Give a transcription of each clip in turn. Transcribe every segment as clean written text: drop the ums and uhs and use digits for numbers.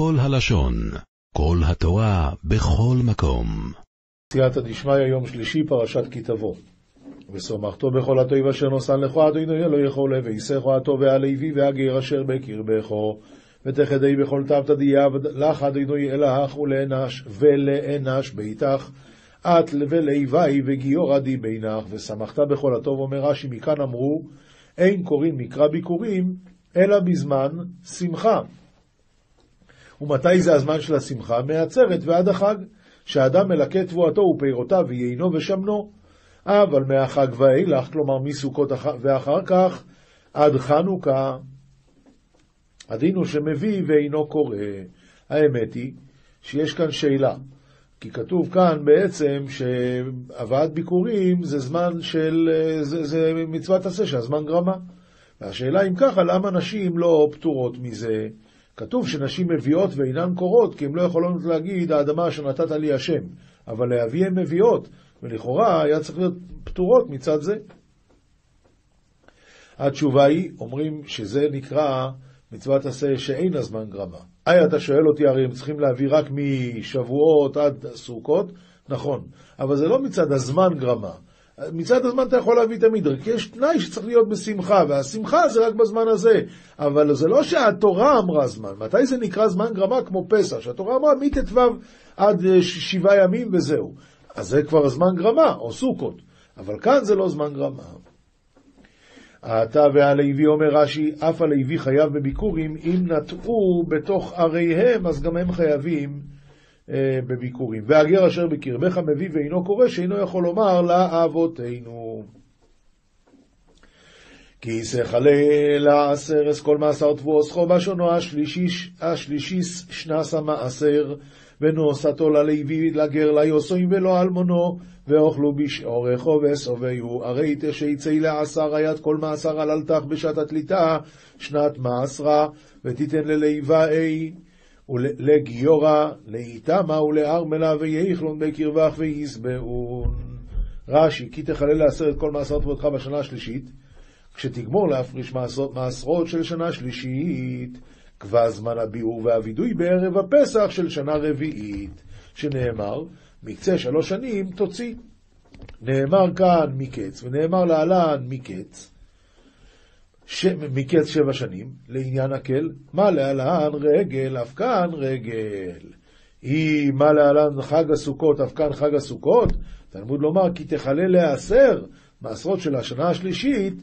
כל הלשון, כל התורה, בכל מקום. סייעתא דשמיא, יום שלישי, פרשת כי תבוא. ושמחתו בכל הטוב אשר נשא לך אדוני אלוהיך, ויששך הטוב והלוי והגר אשר בקרבך, ותחדי בכל טוב תדעיה לך אדוני אלהך, ולאנש ולאנש ביתך, את ולאיבי וגיורא די בינך. ושמחת בכל הטוב, אומר רש"י, מכאן אמרו, אין קוראים מקרא ביכורים, אלא בזמן שמחה. ומתי זה הזמן של השמחה? מהעצרת ועד החג, שהאדם מלקט תבואתו ופירותיו ויינו ושמנו. אבל מהחג ואילך, כלומר מסוכות ואחר כך, עד חנוכה, הדין הוא שמביא ואינו קורא. האמת היא שיש כאן שאלה, כי כתוב כאן בעצם שהבאת ביקורים זה זמן של, זה מצוות עשה, שהזמן גרמה. והשאלה אם ככה, למה נשים לא פטורות מזה? כתוב שנשים מביאות ואינן קורות, כי הן לא יכולות להגיד, האדמה שנתת לי השם, אבל להביא הן מביאות, ולכאורה היה צריך להיות פטורות מצד זה. התשובה היא, אומרים שזה נקרא מצוות עשה שאין הזמן גרמה. אתה שואל אותי, הרי הם צריכים להביא רק משבועות עד סוכות, נכון, אבל זה לא מצד הזמן גרמה. מצד הזמן אתה יכול להביא תמיד, רק יש תנאי שצריך להיות בשמחה, והשמחה זה רק בזמן הזה. אבל זה לא שהתורה אמרה זמן. מתי זה נקרא זמן גרמה? כמו פסח, שהתורה אמרה מתתבב עד 7 ימים וזהו. אז זה כבר זמן גרמה, או סוכות. אבל כאן זה לא זמן גרמה. אתה והלוי, אומר רש"י, אף הלוי חייב בביקורים, אם נטעו בתוך עריהם, אז גם הם חייבים בביקורים. והגר אשר בקרבך מביא ואינו קורא, שאינו יכול לומר לאבותינו. כי ישחלה לעשר, כל מעשר תבוא סחו בשונו השלישיס שנעשה מעשר, ונוסתו ללוי לגר ליוסוים ולא אלמונו, ואוכלו בשעורךו וסובעו. הרי תשייצי לעשר היד כל מעשר על אלתך בשעת התליטה, שנת מעשרה, ותיתן ללוי ולגיורא, לאיתמה ולארמלה, ויאכלון בקרבך וישבעון. רש"י, כי תחלל לעשר את כל מעשרות תבואתך בשנה השלישית, כשתגמור להפריש מעשרות של שנה שלישית, כבר זמן הביעור והווידוי בערב הפסח של שנה רביעית, שנאמר, מקצה 3 שנים תוציא. נאמר כאן מקץ, ונאמר להלן מקץ, מקץ 7 שנים, לעניין הקל, מה להלן רגל, אף כאן רגל. היא מה להלן חג הסוכות, אף כאן חג הסוכות. תלמוד לומר, כי תחלה לעשר, מעשרות של השנה השלישית,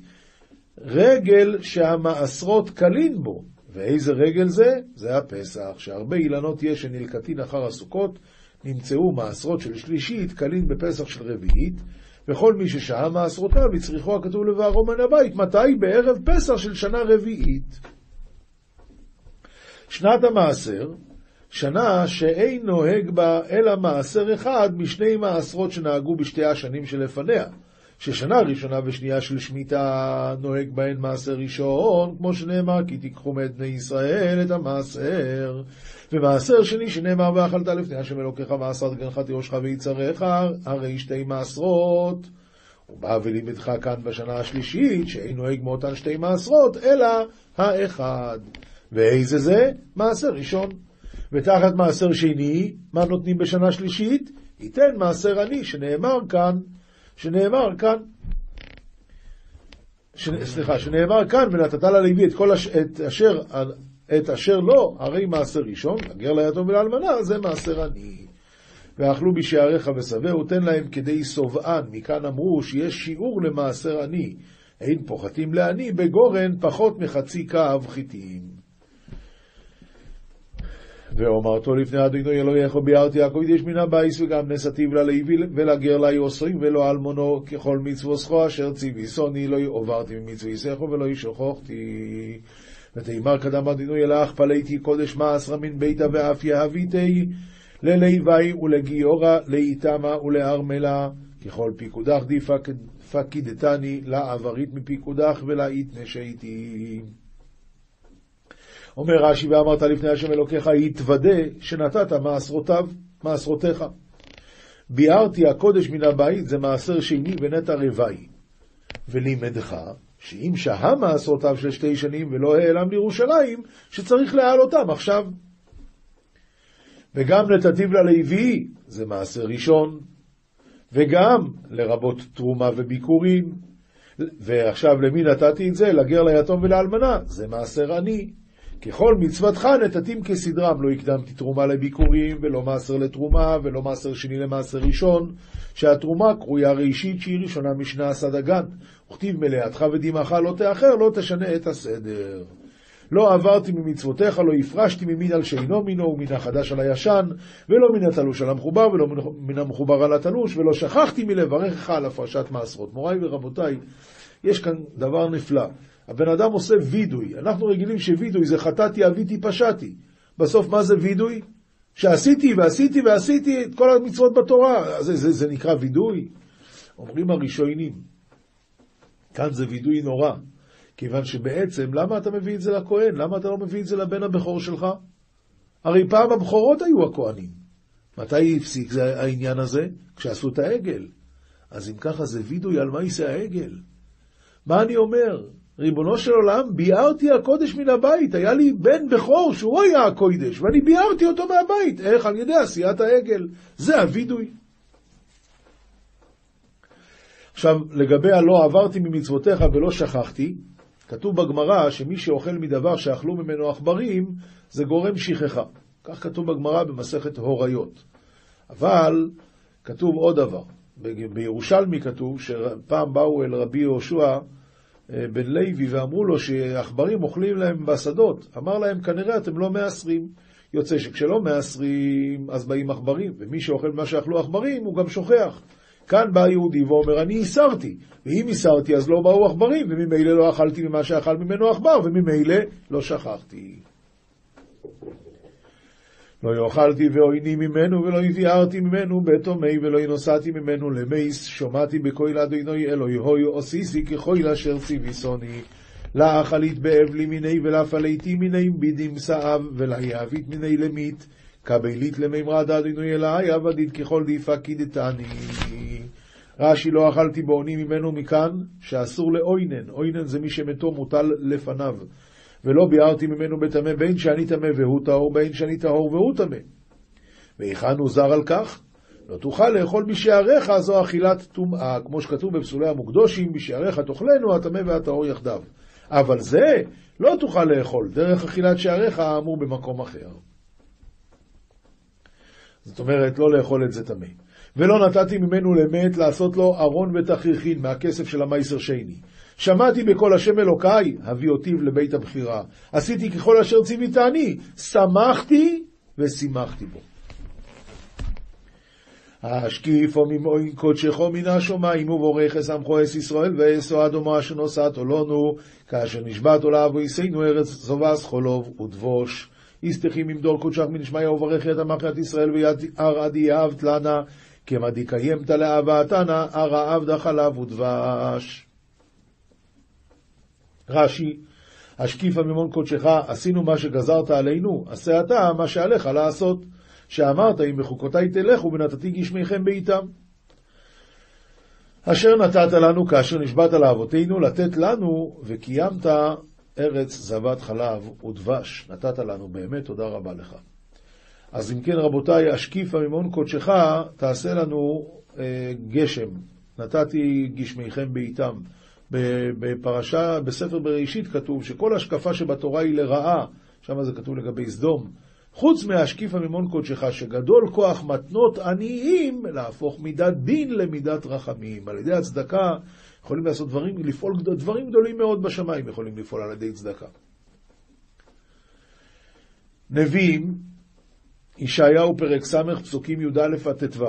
רגל שהמעשרות קלין בו. ואיזה רגל זה? זה הפסח, שהרבה אילנות יש שנלקטין אחר הסוכות, נמצאו מעשרות של שלישית, קלין בפסח של רביעית, וכל מי ששעה מעשרותיו יצריכו הכתוב לבערו מן הבית. מתי? בערב פסח של שנה רביעית. שנת המעשר, שנה שאין נוהג בה אלא מעשר אחד משני מעשרות שנהגו בשתי השנים שלפניה, ששנה ראשונה ושנייה של שמיטה נוהג בהן מעשר ראשון, כמו שנאמר, כי תיקחו מאת בני ישראל את המעשר, ומעשר שני שנאמר, ואכלת לפני השם אלוקיך מעשרת גנך תירושך ויצריך, הרי 2 מעשרות, ובא ולימדך כאן בשנה השלישית, שאין נוהג מאותן 2 מעשרות, אלא האחד. ואיזה זה? מעשר ראשון. ותחת מעשר שני, מה נותנים בשנה שלישית? ייתן מעשר עני, שנאמר כאן, ונתת ללוי את אשר לא, הרי מעשר ראשון, הגר ליתום ולאלמנה, זה מעשר עני. ואכלו בשעריך ושבעו, תן להם כדי סובען. מכאן אמרו שיש שיעור למעשר עני, אין פוחתים לעני בגורן פחות מחצי קו חיטים. ואומרתו לפני אדוני אלוהיך ביארתי יעקב יש מן הבייס, וגם נשאתיו ללוי ולגר ליוסוים ולא אלמונו, ככל מצוותך אשר ציוויסוני לא עברתי ממצוותך ולא שכחתי. ותאמר קדם אדוני אלך פלאתי קודש מעשרה מן ביתה, ואף יהביתי ללוי ולגיורא לאיתמה ולארמלה, ככל פיקודך פקידתני, לא עברית מפיקודך ולא התנשיתי. אומר רש"י, ואמרת לפני השם אלוקיך, יתוודה שנתת מעשרותיך. ביארתי הקודש מן הבית, זה מעשר שני ונטע רבעי. ולימדך, שאם שהיה מעשרותיו של 2 שנים ולא העלם לירושלים, שצריך להעל אותם עכשיו. וגם נתתיו ללוי, זה מעשר ראשון, וגם לרבות תרומה וביקורים. ועכשיו למי נתתי את זה? לגר, ליתום ולאלמנה, זה מעשר עני. ככל מצוותך נתתים כסדרם, לא הקדמתי תרומה לביקורים, ולא מעשר לתרומה, ולא מעשר שני למעשר ראשון, שהתרומה קרויה ראשית שהיא ראשונה משני עשד הגן. וכתיב מלאתך ודמעך לא תאחר, לא תשנה את הסדר. לא עברתי ממצוותיך, לא הפרשתי ממין על שאינו מינו, ומן החדש על הישן, ולא מן התלוש על המחובר, ולא מן המחובר על התלוש, ולא שכחתי מלברכך על הפרשת מעשרות. מוריי ורבותיי, יש כאן דבר נפלא. הבן אדם עושה וידוי. אנחנו רגילים שווידוי זה חטאתי, אביתי, פשעתי. בסוף מה זה וידוי? שעשיתי ועשיתי ועשיתי את כל המצוות בתורה. זה נקרא וידוי. אומרים הראשונים, כאן זה וידוי נורא. כיוון שבעצם, למה אתה מביא את זה לכהן? למה אתה לא מביא את זה לבן הבכור שלך? הרי פעם הבכורות היו הכהנים. מתי הפסיק זה העניין הזה? כשעשו את העגל. אז אם ככה זה וידוי על מה יעשה העגל. מה אני אומר? ריבונו של עולם, ביארתי הקודש מן הבית, היה לי בן בכור שהוא היה הקודש, ואני ביארתי אותו מהבית. איך? על ידי עשיית העגל. זה הוידוי. עכשיו, לגבי הלא עברתי ממצוותיך ולא שכחתי, כתוב בגמרא שמי שאוכל מדבר שאכלו ממנו עכברים, זה גורם שכחה. כך כתוב בגמרא במסכת הוריות. אבל כתוב עוד דבר. בירושלמי כתוב שפעם באו אל רבי יהושע בן לוי ואמרו לו שעכברים אוכלים להם בשדות. אמר להם, כנראה אתם לא מעשרים. יוצא שכשלא מעשרים אז באים עכברים, ומי שאוכל מה שאכלו עכברים הוא גם שוכח. כאן בא יהודי ואומר, אני הסרתי, ואם הסרתי אז לא באו עכברים, וממילא לא אכלתי ממה שאכל ממנו עכבר, וממילא לא שכחתי. לא יאכלתי ועויני ממנו, ולא יביארתי ממנו בית עומי, ולא ינוסעתי ממנו למייס, שומעתי בכל אדוני אלוהי הוי, עושיסי ככל אשר ציוויסוני, לא אכלית באבלי מיני, ולא פליתי מיני בידים סעב, ולא יאבית מיני למית, קבלית למימרד אדוני אלוהי, עבדית ככל דפקידתני. רש"י, לא אכלתי בעוני ממנו, מכאן שאסור לאוינן. אוינן זה מי שמתו מוטל לפניו. ולא ביארתי ממנו בטמא, בין שאני טמא והוא טהור, בין שאני טהור והוא טמא. והיכן הוא זר על כך? לא תוכל לאכול בשעריך, זו אכילת טומאה, כמו שכתוב בפסולי המוקדושים, בשעריך תאכלנו הטמא והטהור יחדיו. אבל זה לא תוכל לאכול דרך אכילת שעריך, האמור במקום אחר. זאת אומרת, לא לאכול את זה טמא. ולא נתתי ממנו למת לעשות לו ארון ותכריכין מהכסף של המייסר שני. שמעתי בכל השם אלוקיי, הביא אותיו לבית הבחירה. עשיתי ככל אשר ציוויתני, שמחתי ושימחתי בו. השקיפו ממעין קודשךו מן השמים ובורך שמחו את ישראל ועשו אדומה שנוסעת עולנו, כאשר נשבעת עולה וישאנו ארץ זובס חלוב ודבוש. יסתכים ממדור קודשך מנשמיה וברך את עמך ישראל ויער עדי אהבת לנה, כמה דקיימת לאהבתנה ארא עבדה חלב ודבש. רש"י, השקיפה ממון קודשך, עשינו מה שגזרת עלינו, עשה אתה מה שעליך לעשות, שאמרת, אם בחוקותיי תלכו ונתתי גשמיכם בעיתם. אשר נתת לנו כאשר נשבעת לאבותינו, לתת לנו וקיימת ארץ זבת חלב ודבש. נתת לנו באמת, תודה רבה לך. אז אם כן רבותיי, השקיפה ממון קודשך, תעשה לנו גשם. נתתי גשמיכם בעיתם. בפרשה, בספר בראשית כתוב שכל השקפה שבתורה היא לרעה, שם זה כתוב לגבי סדום, חוץ מהשקיף הממון קודשך, שגדול כוח מתנות עניים להפוך מידת דין למידת רחמים. על ידי הצדקה יכולים לעשות דברים, לפעול דברים גדולים מאוד בשמיים, יכולים לפעול על ידי צדקה. נביאים, ישעיהו פרק סמך, פסוקים י"א עד ט"ו.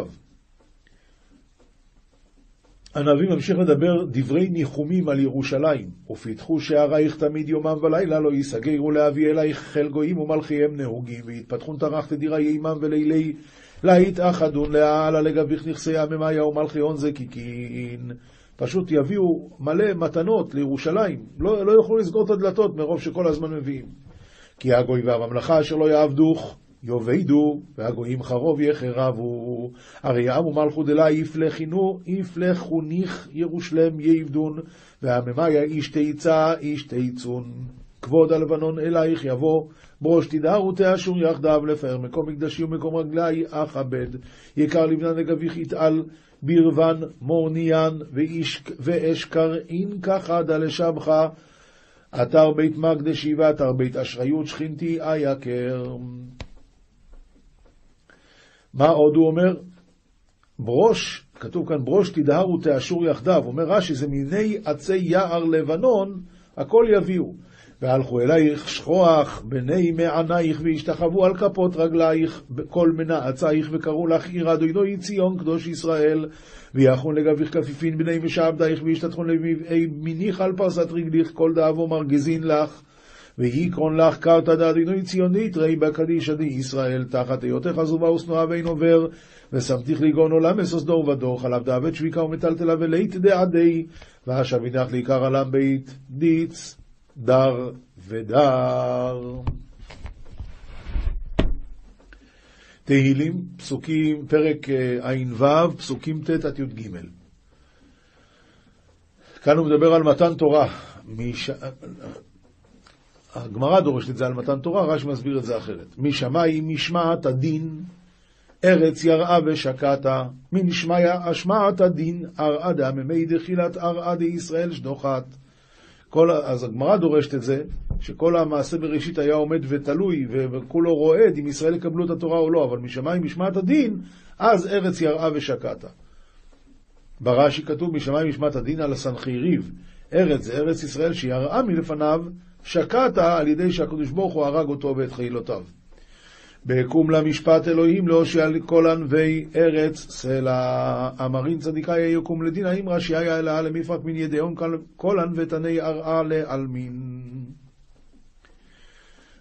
הנביא ממשיך לדבר דברי ניחומים על ירושלים. ופיתחו שערייך תמיד יומם ולילה, לא יסגרו להביא אלייך חיל גויים ומלכיהם נהוגים, והתפתחון תרח תדירה ימם ולילי, להתאחדון להעלה לגביך נכסי הממיה ומלכיון זקיקין. פשוט יביאו מלא מתנות לירושלים, לא יוכלו לסגור את הדלתות מרוב שכל הזמן מביאים. כי הגוי והממלכה אשר לא יעבדוך יובדו, והגויים חרוב יחרבו, הרי העם ומלכות אלה יפלחוניך ירושלם יעבדון, והממיה איש תיצא איש תיצון. כבוד הלבנון אלייך יבוא, בראש תדהר ותאשור יחדיו לפאר מקום מקדשי ומקום רגלי אכבד, יקר לבנה נגביך יתעל, בירוון מורניאן ואשקרעין כחדה לשבך, אתר בית מקדשי ואתר בית אשריות שכינתי היקר. מה עוד הוא אומר? בראש, כתוב כאן בראש תדהר ותאשור יחדיו, אומר רש"י זה מיני עצי יער לבנון, הכל יביאו. והלכו אלייך שכוח בני מענייך והשתחוו על כפות רגלייך כל מנעצייך וקראו לך עיר אדוני ציון קדוש ישראל ויחון לגביך כפיפין בני משעבדייך והשתתחון למבעי מניך על פרסת רגליך כל דאבו מרגזין לך ויקרון לך קרתא דאדוני ציונית ראי בקדישא דישראל תחת היותך עזובה ושנואה ואין עובר ושמתיך לגאון עולם משוש דור ודור חלב דאבת שביקה ומטלטלה ולית דעדי והשבינך לעיקר עלם בית דיץ דר ודר. תהילים, פסוקים, פרק ע"ו, פסוקים ט' עד י"ג. כאן הוא מדבר על מתן תורה. הגמרא דורשת את זה על מתן תורה, רש"י מסביר את זה אחרת. משמיים משמעת הדין, ארץ יראה ושקטה, מנשמיה השמעת הדין, ארעדה ממי דחילת ארעה דישראל שדוחת. אז הגמרא דורשת את זה, שכל המעשה בראשית היה עומד ותלוי, וכולו רועד אם ישראל יקבלו את התורה או לא, אבל משמיים משמעת הדין, אז ארץ יראה ושקטה. ברש"י כתוב משמיים משמעת הדין על הסנחריב, ארץ זה ארץ ישראל שיראה מלפניו, שקטה על ידי שהקדוש ברוך הוא הרג אותו ואת חילותיו. בקום למשפט אלוהים להושיע כל ענבי ארץ סלע אמרין צדיקה יקום לדין האם רשיה היה אלאה למפרק מן ידיון כל ענבי תני ארעה לעלמין.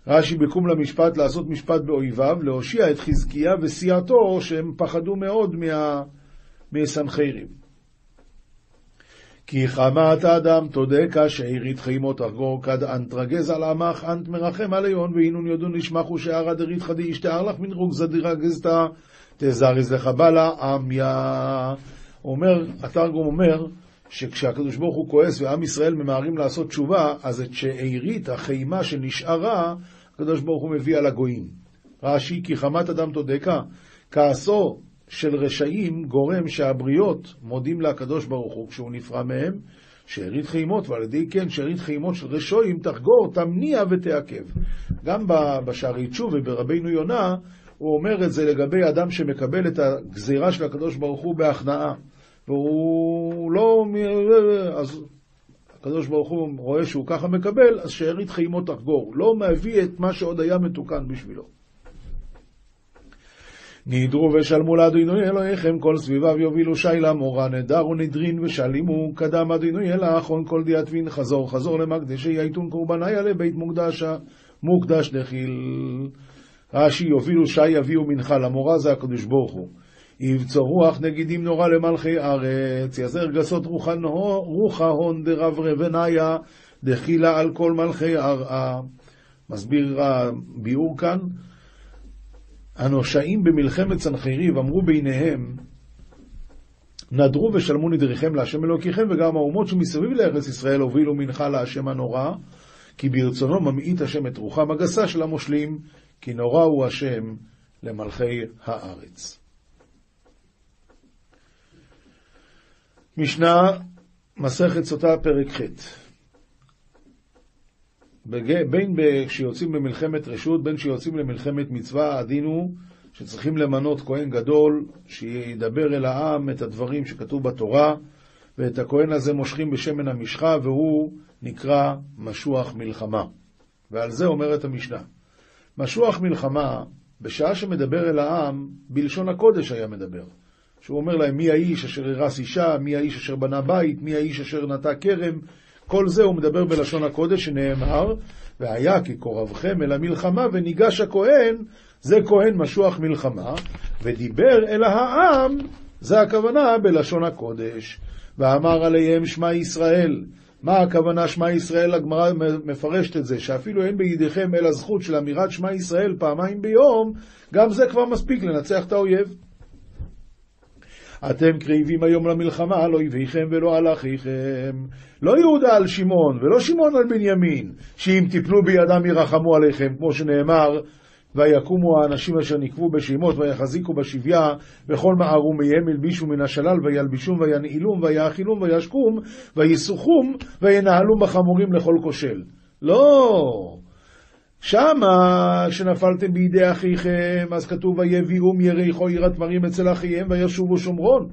רש"י בקום למשפט לעשות משפט באויביו להושיע את חזקיה וסיעתו שהם פחדו מאוד מסנחריב. כי חמת האדם תודקה שאירית חיימו תחגור כד אנטרגז על עמך אנט מרחם עליון ואינון יודון נשמחו שער אדרית חדי אשתאר לך מן רוגז אדרגזתה תזרז לך בלה עמיה. התרגום אומר שכשהקדוש ברוך הוא כועס ועם ישראל ממהרים לעשות תשובה, אז את שאירית החיימה שנשארה הקדוש ברוך הוא מביא על הגויים. רש"י כי חמת אדם תודקה, כעסו של רשעים גורם שהבריות מודים להקדוש ברוך הוא כשהוא נפרע מהם שארית חיימות, ועל ידי כן שארית חיימות של רשעים תחגור, תמניע ותעכב. גם בשערי תשובה ברבינו יונה הוא אומר את זה לגבי אדם שמקבל את הגזירה של הקדוש ברוך הוא בהכנעה, והוא לא, אז הקדוש ברוך הוא רואה שהוא ככה מקבל, אז שארית חיימות תחגור, לא מביא את מה שעוד היה מתוקן בשבילו. נדרו ושלמו לאדוני אלוהיכם כל סביביו יובילו שיילה מורה נדר ונדרין ושלימו קדם אדוני אלה אחון כל דיאטבין חזור חזור למקדשי יעיתון קורבני עלי בית מוקדש דחיל. רש"י יובילו שי יביאו מנחה למורה זה הקדוש ברוך הוא. יבצור רוח נגידים נורא למלכי ארץ יזר גסות רוחה הון דרב רבניה דחילה על כל מלכי ארעה. מסביר הביאור כאן, הנושאים במלחמת סנחריב אמרו ביניהם, נדרו ושלמו נדריכם להשם אלוקיכם, וגם האומות שמסביב לארץ ישראל הובילו מנחה להשם הנורא, כי ברצונו ממעיט השם את רוחם הגסה של המושלים, כי נורא הוא השם למלכי הארץ. משנה מסכת סוטה פרק ח'. בין שיוצאים במלחמת רשות, בין שיוצאים למלחמת מצווה, הדין הוא שצריכים למנות כהן גדול שידבר אל העם את הדברים שכתוב בתורה, ואת הכהן הזה מושכים בשמן המשחה, והוא נקרא משוח מלחמה. ועל זה אומרת המשנה, משוח מלחמה בשעה שמדבר אל העם בלשון הקודש היה מדבר, שהוא אומר להם מי האיש אשר הרס אישה, מי האיש אשר בנה בית, מי האיש אשר נטע כרם, כל זה הוא מדבר בלשון הקודש שנאמר, והיה כי קורבכם אל המלחמה וניגש הכהן, זה כהן משוח מלחמה, ודיבר אל העם, זה הכוונה בלשון הקודש, ואמר עליהם שמע ישראל. מה הכוונה שמע ישראל? הגמרא מפרשת את זה, שאפילו אין בידיכם אלא זכות של אמירת שמע ישראל פעמיים ביום, גם זה כבר מספיק לנצח את האויב. אתם קריבים היום למלחמה, לא יביכם ולא הלכיכם. לא יהודה על שמעון, ולא שמעון על בנימין, שאם תיפלו בידם ירחמו עליכם, כמו שנאמר, ויקומו האנשים אשר נקבו בשמות, ויחזיקו בשביה, וכל מערומיהם ילבישו מן השלל, וילבישום, וינעילום, ויאכילום, וישקום, ויסוחום, וינהלום בחמורים לכל כושל. לא! שמה שנפלתם בידי אחיכם, אז כתוב ויביאום יריחו עיר התמרים אצל אחיהם וישובו שומרון.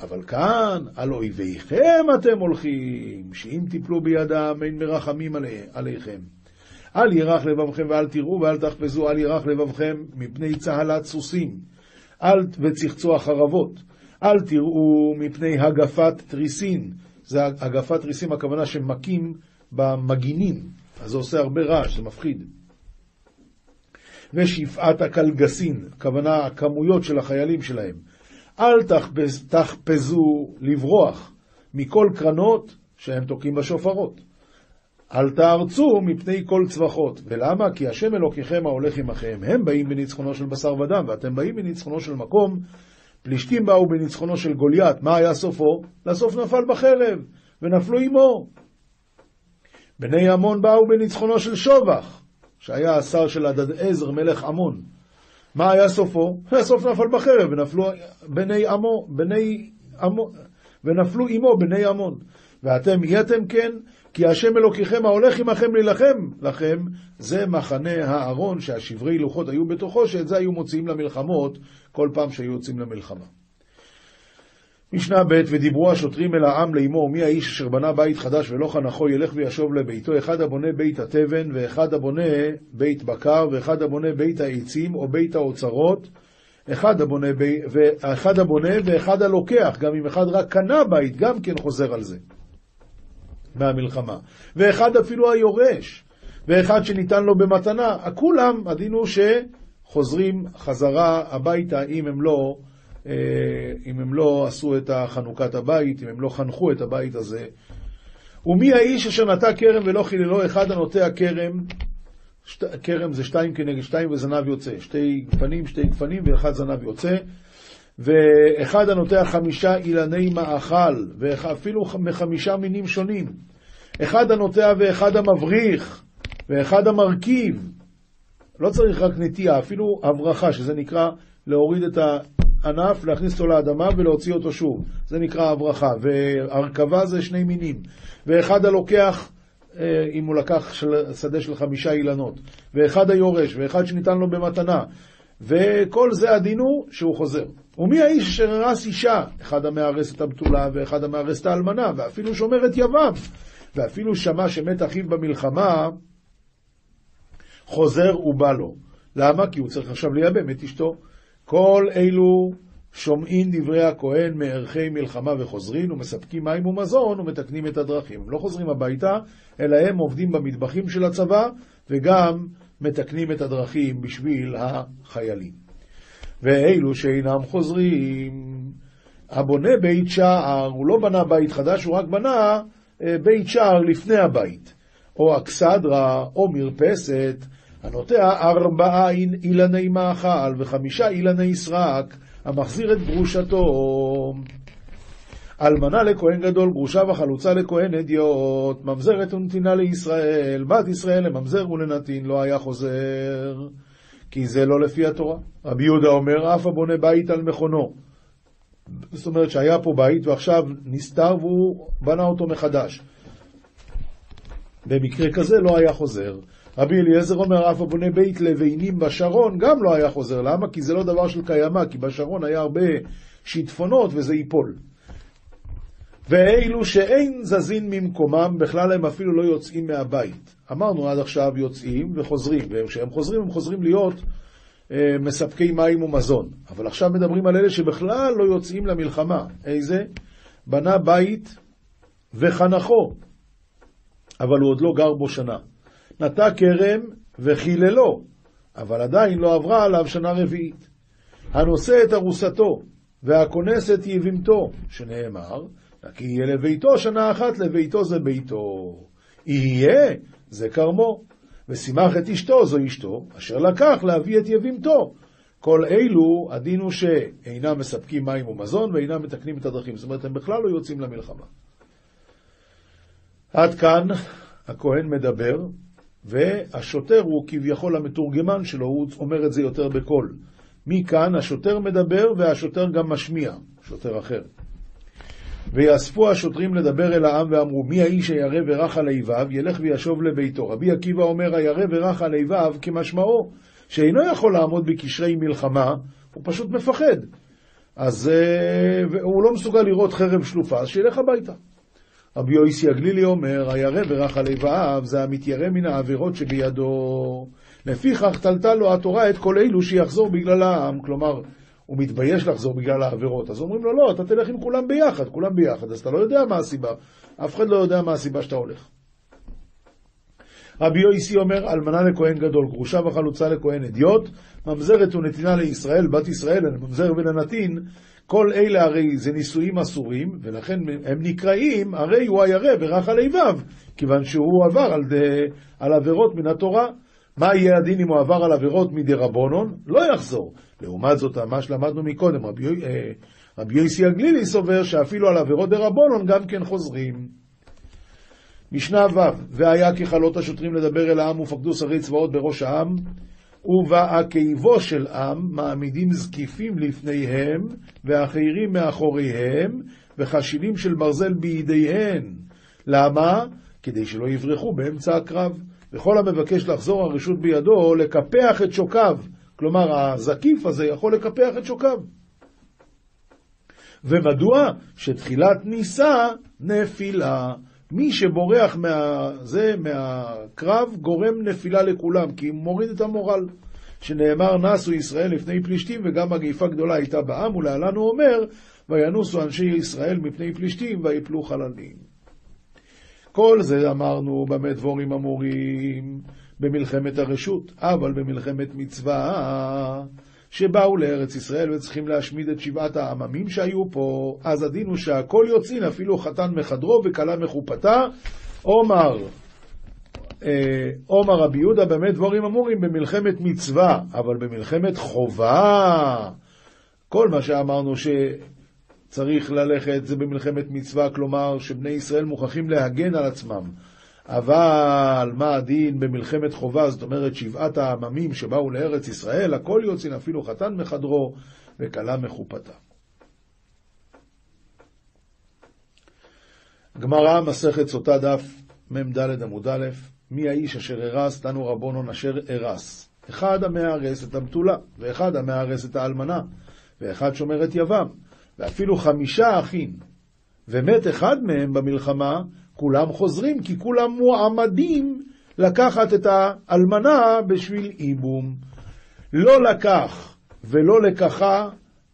אבל כאן על אויביכם אתם הולכים, שאם תיפלו בידם אין מרחמים עליכם. אל ירח לבבכם ואל תראו ואל תחפזו, אל ירח לבבכם מפני צהלת סוסים, אל וצחצוע חרבות, אל תראו מפני הגפת תריסין. זה הגפת תריסין, הכוונה שמכים במגינים. אז זה עושה הרבה רעש, זה מפחיד. ושפעת הקלגסין, הכוונה הכמויות של החיילים שלהם. אל תחפזו לברוח מכל קרנות שהם תוקעים בשופרות. אל תארצו מפני כל צווחות. ולמה? כי השם אלוקיכם ההולך עמכם. הם באים בניצחונו של בשר ודם, ואתם באים בניצחונו של מקום. פלישתים באו בניצחונו של גוליית. מה היה סופו? לסוף נפל בחלב, ונפלו עמו. בני עמון באו בניצחונו של שובח, שהיה השר של הדדעזר מלך עמון. מה היה סופו? הסוף נפל בחרב, ונפלו עמו בני עמון. ואתם יתם כן, כי השם אלוקיכם ההולך עמכם להילחם לכם. זה מחנה הארון שהשברי לוחות היו בתוכו, שאת זה היו מוציאים למלחמות כל פעם שהיו יוצאים למלחמה. משנה ב' ודיברו השוטרים אל העם לאמור, מי האיש אשר בנה בית חדש ולא חנכו ילך וישוב לביתו, אחד הבונה בית התבן ואחד הבונה בית בקר ואחד הבונה בית העצים או בית האוצרות, אחד הבונה ואחד הלוקח, גם אם אחד רק קנה בית גם כן חוזר על זה מהמלחמה, ואחד אפילו היורש ואחד שניתן לו במתנה. כולם הדינו שחוזרים חזרה הביתה אם הם לא עשו את חנוכת הבית, אם הם לא חנכו את הבית הזה. ומי האיש אשר נטע כרם ולא חיללו, אחד הנוטע כרם, כרם זה 2 כנגד 2 וזנב יוצא, 2 גפנים ואחד זנב יוצא, ואחד הנוטע 5 אילני מאכל ואפילו 5 מינים שונים, אחד הנוטע ואחד המבריך ואחד המרכיב. לא צריך רק נטייה, אפילו הברכה, שזה נקרא להוריד את ענף, להכניס אותו לאדמה ולהוציא אותו שוב, זה נקרא הברכה. והרכבה זה 2 מינים, ואחד הלוקח, אם הוא לקח שדה של 5 אילנות, ואחד היורש ואחד שניתן לו במתנה, וכל זה הדינו שהוא חוזר. ומי האיש אשר הרס אישה, אחד המארס את הבתולה ואחד המארס את האלמנה, ואפילו שומר את יביו, ואפילו שמע שמת אחיו במלחמה, חוזר ובא לו. למה? כי הוא צריך עכשיו לייבם את אשתו. כל אילו שומעים דברי הכהן מערכי מלחמה וחוזרים, ומספקים מים ומזון ומתקנים את הדרכים. הם לא חוזרים הביתה, אלא הם עובדים במטבחים של הצבא, וגם מתקנים את הדרכים בשביל החיילים. ואילו שאינם חוזרים, הבונה בית שער, הוא לא בנה בית חדש, הוא רק בנה בית שער לפני הבית, או אקסדרה, או מרפסת, הנוטע 4 אילני מאכל ו5 אילני סרק, המחזיר את גרושתו. אלמנה לכהן גדול, גרושה וחלוצה לכהן הדיוט, ממזרת ונתינה לישראל, בת ישראל לממזר ולנתין, לא היה חוזר, כי זה לא לפי התורה. רבי יהודה אומר, אף הבונה בית על מכונו. זאת אומרת שהיה פה בית ועכשיו נסתר והוא בנה אותו מחדש. במקרה כזה לא היה חוזר. רבי אליעזר אומר, אף הבונה בית לבינים בשרון גם לא היה חוזר. למה? כי זה לא דבר של קיימה, כי בשרון היה הרבה שיטפונות וזה ייפול. ואילו שאין זזין ממקומם, בכלל הם אפילו לא יוצאים מהבית. אמרנו עד עכשיו יוצאים וחוזרים, וכשהם חוזרים הם חוזרים להיות מספקי מים ומזון. אבל עכשיו מדברים על אלה שבכלל לא יוצאים למלחמה. איזה? בנה בית וחנכו, אבל הוא עוד לא גר בו שנה. נטע כרם וחיללו, אבל עדיין לא עברה עליו שנה רביעית. הנושא את ארוסתו, והכונס את יבימתו, שנאמר, כי יהיה לביתו שנה אחת, לביתו זה ביתו. יהיה, זה כרמו. ושימח את אשתו, זו אשתו, אשר לקח להביא את יבימתו. כל אילו הדין הוא שאינם מספקים מים ומזון ואינם מתקנים את הדרכים. זאת אומרת, הם בכלל לא יוצאים למלחמה. עד כאן הכהן מדבר, והשוטר הוא כביכול המתורגמן שלו, הוא אומר את זה יותר בקול. מכאן השוטר מדבר והשוטר גם משמיע, שוטר אחר. ויאספו השוטרים לדבר אל העם ואמרו, מי האיש שירא ורך על איביו, ילך וישוב לביתו. רבי עקיבא אומר, הירא ורך על איביו כמשמעו, שאינו יכול לעמוד בקשרי מלחמה, הוא פשוט מפחד. אז הוא לא מסוגל לראות חרב שלופה, אז שילך הביתה. רבי יוסי הגלילי אומר, הירא ורך על איביו, זה המתיירא מן העבירות שבידו. לפיכך תלתה לו התורה את כל אלו שיחזור בגלל העם, כלומר, הוא מתבייש לחזור בגלל העבירות. אז אומרים לו, לא, אתה תלך עם כולם ביחד, כולם ביחד. אז אתה לא יודע מה הסיבה. אף אחד לא יודע מה הסיבה שאתה הולך. רבי יוסי אומר, אלמנה לכהן גדול, גרושה וחלוצה לכהן הדיוט, ממזרת ונתינה לישראל, בת ישראל, ממזר ולנתין, כל אלה הרי זה נישואים אסורים, ולכן הם נקראים, הרי הוא הירא ורך על איביו, כיוון שהוא עבר על עבירות מן התורה. מה יהיה הדין אם הוא עבר על עבירות מדרבונון? לא יחזור. לעומת זאת, מה שלמדנו מקודם, רבי יוסי הגלילי סובר שאפילו על עבירות דרבונון גם כן חוזרים. משנה ו' והיה ככלות השוטרים לדבר אל העם ופקדו שרי צבאות בראש העם, ובעקיבו של עם מעמידים זקיפים לפניהם, והחיירים מאחוריהם, וחשילים של ברזל בידיהן. למה? כדי שלא יברחו באמצע הקרב. וכל המבקש לחזור הרשות בידו לקפח את שוקיו, כלומר הזקיף הזה יכול לקפח את שוקיו. ומדוע? שתחילת ניסה נפילה. מי שבורח מהקרב גורם נפילה לכולם, כי מוריד את המורל, שנאמר נסו ישראל לפני פלישתים וגם מגפה גדולה הייתה בעם, ולהלן הוא אומר וינוסו אנשי ישראל מפני פלישתים ויפלו חללים. כל זה אמרנו במה דבורים אמורים במלחמת הרשות, אבל במלחמת מצווה שבאו לארץ ישראל וצריכים להשמיד את שבעת העממים שהיו פה, אז הדין הוא שהכל יוצאים, אפילו חתן מחדרו וקלה מחופתה. אומר רבי יהודה, במה דבורים אמורים במלחמת מצווה, אבל במלחמת חובה כל מה שאמרנו ש צריך ללכת, זה במלחמת מצווה, כלומר שבני ישראל מוכרחים להגן על עצמם. אבל מה הדין במלחמת חובה, זאת אומרת שבעת העממים שבאו לארץ ישראל, הכל יוצאים אפילו חתן מחדרו וכלה מחופתה. גמרא מסכת סוטה דף מ"ד עמוד א', מי האיש אשר הרס, תנו רבונון אשר הרס. אחד המארס את המתולה, ואחד המארס את האלמנה, ואחד שומר את יבם. ואפילו 5 אחים, ומת אחד מהם במלחמה, כולם חוזרים, כי כולם מועמדים לקחת את האלמנה בשביל איבום. לא לקח ולא לקחה,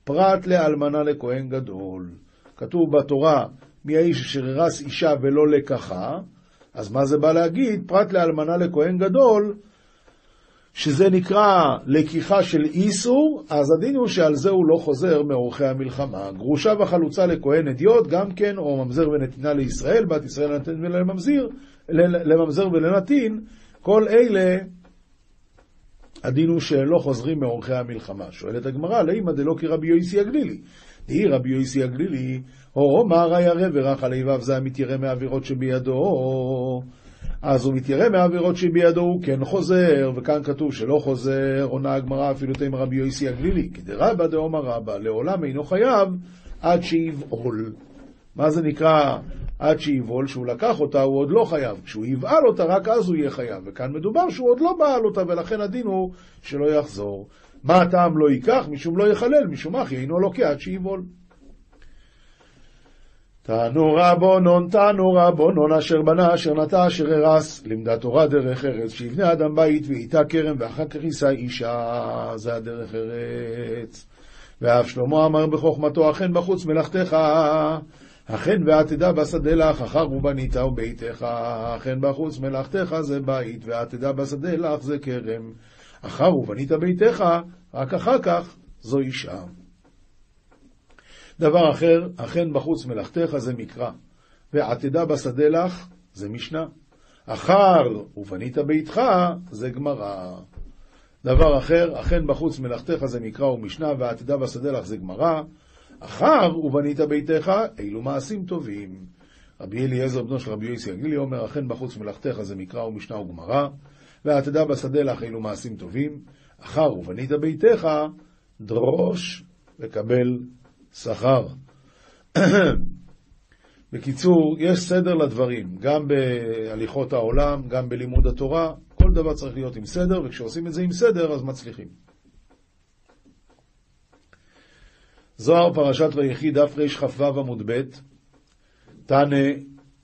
פרט לאלמנה לכהן גדול. כתוב בתורה, מי האיש אשר הרס אישה ולא לקחה, אז מה זה בא להגיד? פרט לאלמנה לכהן גדול, שזה נקרא לקיחה של איסור, אז הדין הוא שעל זה הוא לא חוזר מאורחי המלחמה. גרושה וחלוצה לכהן הדיוט, גם כן, או ממזר ונתינה לישראל, בת ישראל לנתין ולממזר ולנתין, כל אלה, הדין הוא שלא חוזרים מאורחי המלחמה. שואלת הגמרא, לאימא דלא כי רבי יוסי הגלילי. דהי רבי יוסי הגלילי, או אומר הירא ורך על איביו, זה המתיירא מהעבירות שבידו, או... אז הוא מתיירא מהעבירות שבידו, הוא כן חוזר, וכאן כתוב שלא חוזר. עונה הגמרא, אפילו תימא רבי יוסי הגלילי, כדרבא דאמר רבא, לעולם אינו חייב עד שיבעול. מה זה נקרא עד שיבעול? שהוא לקח אותה, הוא עוד לא חייב. כשהוא יבעל אותה, רק אז הוא יהיה חייב. וכאן מדובר שהוא עוד לא בעל אותה, ולכן הדין הוא שלא יחזור. מה הטעם לא ייקח? משום לא יחלל, משום אחי אינו לוקח עד שיבעול. תנו רבונון אשר בנה, אשר נטע, אשר הרס, לימדה תורה דרך ארץ, שיבנה אדם בית ואיתה כרם, ואחר כך יישא אישה, זה הדרך ארץ. ואף שלמה אמר בחוכמתו, אכן בחוץ מלאכתך, אכן ועתדה בשדה לך, אחר ובנית וביתך, אכן בחוץ מלאכתך זה בית, ועתדה בשדה לך זה כרם, אחר ובנית ביתך, רק אחר כך זו אישה. דבר אחר, אכן בחוץ מלאכתך זה מקרא, ועתדה בשדה לך זה משנה, אחר ובנית ביתך זה גמרא. דבר אחר, אכן בחוץ מלאכתך זה מקרא ומשנה, והעתידה בשדה לך זה גמרא. אחר ובנית ביתך, אילו מעשים טובים. רבי אליעזר בנו של רבי יוסי הגלילי אומר, אכן בחוץ מלאכתך זה מקרא ומשנה וגמרא, והעתידה בשדה לך אילו מעשים טובים. אחר ובנית ביתך, דרוש וקבל שכר. בקיצור, יש סדר לדברים, גם בהליכות העולם, גם בלימוד התורה, כל דבר צריך להיות עם סדר, וכשעושים את זה עם סדר, אז מצליחים. זוהר פרשת ויחי דף רכ"ו עמוד ב', תנא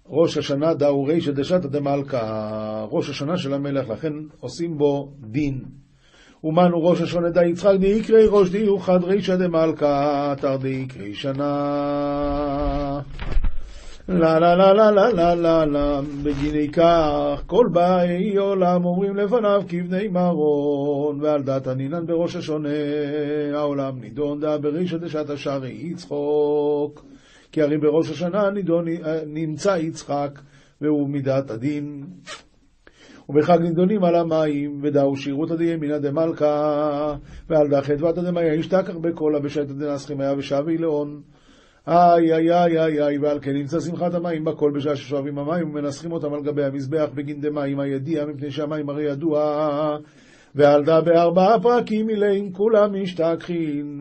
ראש השנה דאו רישא דשתא דמלכא, ראש השנה של המלך, לכן עושים בו דין. ומנו ראש השנה דא יצחק דא יקרי ראש דא יוחד רישא דמלכא, תר דא יקרי שנה. لا لا لا لا لا لا لا لا בגיני כך כל באי עולם אומרים לפניו כבני מרון, ועל דת הנינן בראש השונה העולם נידון דא ברישא דשתא שרי יצחוק, כי הרי בראש השנה נידון נמצא יצחק והוא מידת הדין, ובחג נידונים על המים, ודאו שירותא דימינא דמלכא, ועל דה חדותא דמיא ישתכח בקולא בשתא דנסחימיה ושבי לאון. איי איי איי איי איי, ועל כן נמצא שמחת המים בכל בשעה ששואבים המים ומנסחים אותם על גבי המזבח בגין דמים הידיע, מפני שהמים הרי ידוע, ועל דה בארבעה פרקים מלאים כולם משתכחין,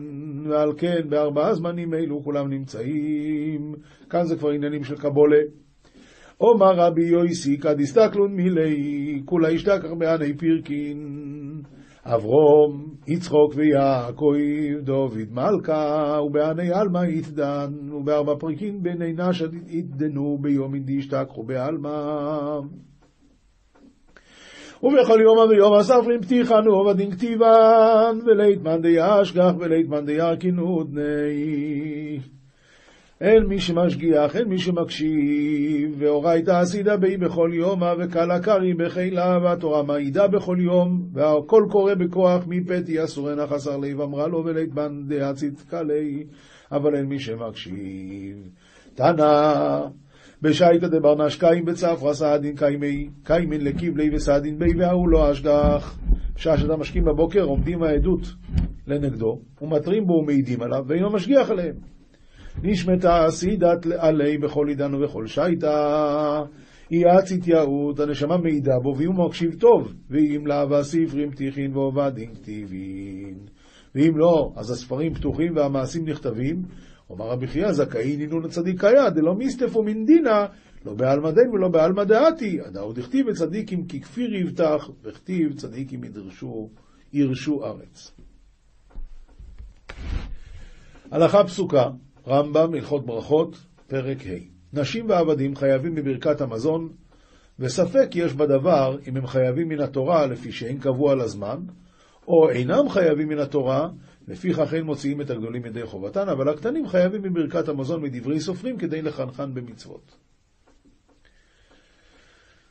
ועל כן בארבעה זמנים אלו כולם נמצאים. כאן זה כבר עניינים של קבולה. אומר רבי יויסי כד הסתכלון מילי כולה ישתכח בעני פירקין, אברום, יצחוק ויעקב, דוד מלכה, ובעני עלמא יתדן, ובארבע פרקים בני נשא יתדנו, ביום די ישתכחו בעלמא. ובכל יום ויום הספרים פתיחן ועובדין כתיבן, ולית מאן דישגח ולית מאן דירכינו אדני. אין מי שמשגיח, אין מי שמקשיב, ואורייתא עסידא בי בכל יומא, וקלה קרעי בחילה, והתורה מעידה בכל יום, והכל קורה בכוח, מפתי אסורנה חסר לב, אמרה לו ולית מאן דהצדקה ליה, אבל אין מי שמקשיב. תנא, בשייתא דברנש קין בצפרא סעדין קיימי, קיימין לקיבלי וסעדין בי, וההוא לא אשגח. בשעה שאתה משכים בבוקר, עומדים העדות לנגדו, ומתרים בו ומעידים עליו, ואינו משגיח עליהם. נשמטה עסידת עלי בכל עידן ובכל שייטה, יעצית יאות, הנשמה מעידה בו, ואם הוא מקשיב טוב, ואם לא, והספרים פתיחין ועובדין כתיבין, ואם לא, אז הספרים פתוחים והמעשים נכתבים. אומר רבי חייא, זכאי נינון הצדיק היה, דלא מיסטפו מן דינא, לא בעלמא דין ולא בעלמא דעתי, הדאוד הכתיב את צדיקים כי כפיר יבטח, וכתיב צדיקים ירשו ארץ. הלכה פסוקה, רמב"ם, הלכות ברכות, פרק ה'. נשים ועבדים חייבים מברכת המזון, וספק יש בדבר אם הם חייבים מן התורה לפי שאין קבוע לזמן, או אינם חייבים מן התורה, לפי כך אין מוציאים את הגדולים ידי חובתן, אבל הקטנים חייבים מברכת המזון מדברי סופרים כדי לחנכן במצוות.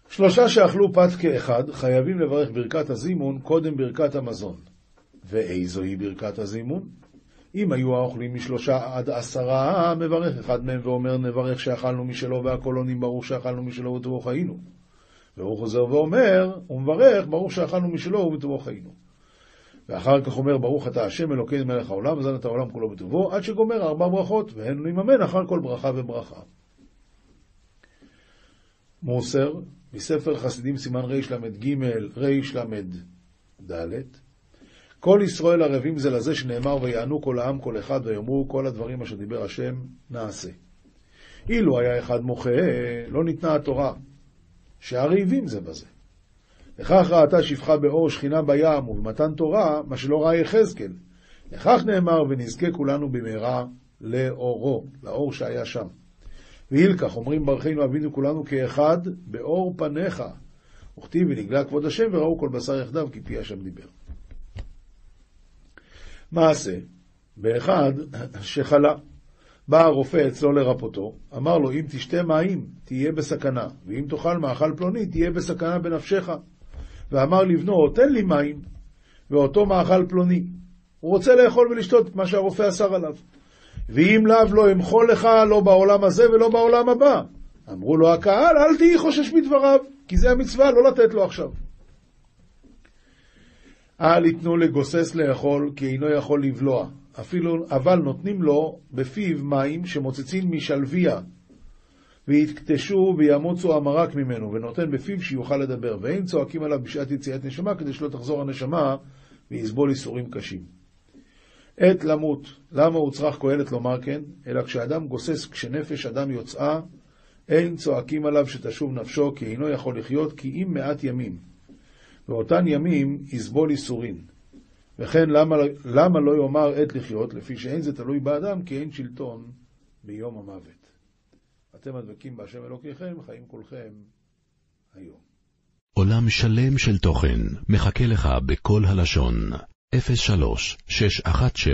שלושה שאכלו פת כאחד חייבים לברך ברכת הזימון קודם ברכת המזון. ואיזו היא ברכת הזימון? אם היו האוכלים משלושה עד עשרה, מברך אחד מהם ואומר, נברך שאכלנו משלו והקולונים, ברוך שאכלנו משלו וטבו חיינו. והוא חוזר ואומר, ומברך, ברוך שאכלנו משלו וטבו חיינו. ואחר כך אומר, ברוך אתה השם אלוקי מלך העולם, וזן את העולם כולו בטובו, עד שגומר ארבע ברכות, והן נממן אחר כל ברכה וברכה. מוסר, מספר חסידים סימן רל"ג, רל"ד, כל ישראל ערבים זה לזה שנאמר ויענו כל העם כל אחד ויאמרו כל הדברים אשר דיבר השם נעשה. אילו היה אחד מוחה לא ניתנה התורה שערבים זה בזה. לכך ראתה שפחה באור שכינה בים ובמתן תורה מה שלא ראה יחזקאל. לכך נאמר ונזכה כולנו במהרה לאורו, לאור שהיה שם. ואילכך אומרים ברכנו אבינו כולנו כאחד באור פניך. וכתיב ונגלה כבוד השם וראו כל בשר יחדיו כי פי השם דיבר. מעשה, באחד שחלה, בא הרופא אצלו לרפותו, אמר לו, אם תשתה מים, תהיה בסכנה, ואם תאכל מאכל פלוני, תהיה בסכנה בנפשך. ואמר לבנו, תן לי מים, ואותו מאכל פלוני. הוא רוצה לאכול ולשתות מה שהרופא אסר עליו. ואם לאו לא אמחול לך, לא בעולם הזה ולא בעולם הבא. אמרו לו הקהל, אל תהי חושש מדבריו, כי זה המצווה, לא לתת לו עכשיו. אל יתנו לגוסס לאכול, כי אינו יכול לבלוע. אפילו, אבל נותנים לו בפיו מים שמוצצים משלביה, ויתקטשו וימוצו המרק ממנו, ונותן בפיו שיוכל לדבר. ואין צועקים עליו בשעת יציאת נשמה, כדי שלא תחזור הנשמה ויסבול איסורים קשים. עת למות, למה הוא צריך קהלת לומר כן? אלא כשאדם גוסס, כשנפש אדם יוצאה, אין צועקים עליו שתשוב נפשו, כי אינו יכול לחיות, כי אם מעט ימים. ואותן ימים יסבול איסורים. וכן למה לא יאמר עת לחיות, לפי שאין זה תלוי באדם, כי אין שלטון ביום המוות. אתם הדבקים בהשם אלוקיכם, חיים כולכם היום. עולם שלם של תוכן מחכה לך בכל הלשון. 03-617-1111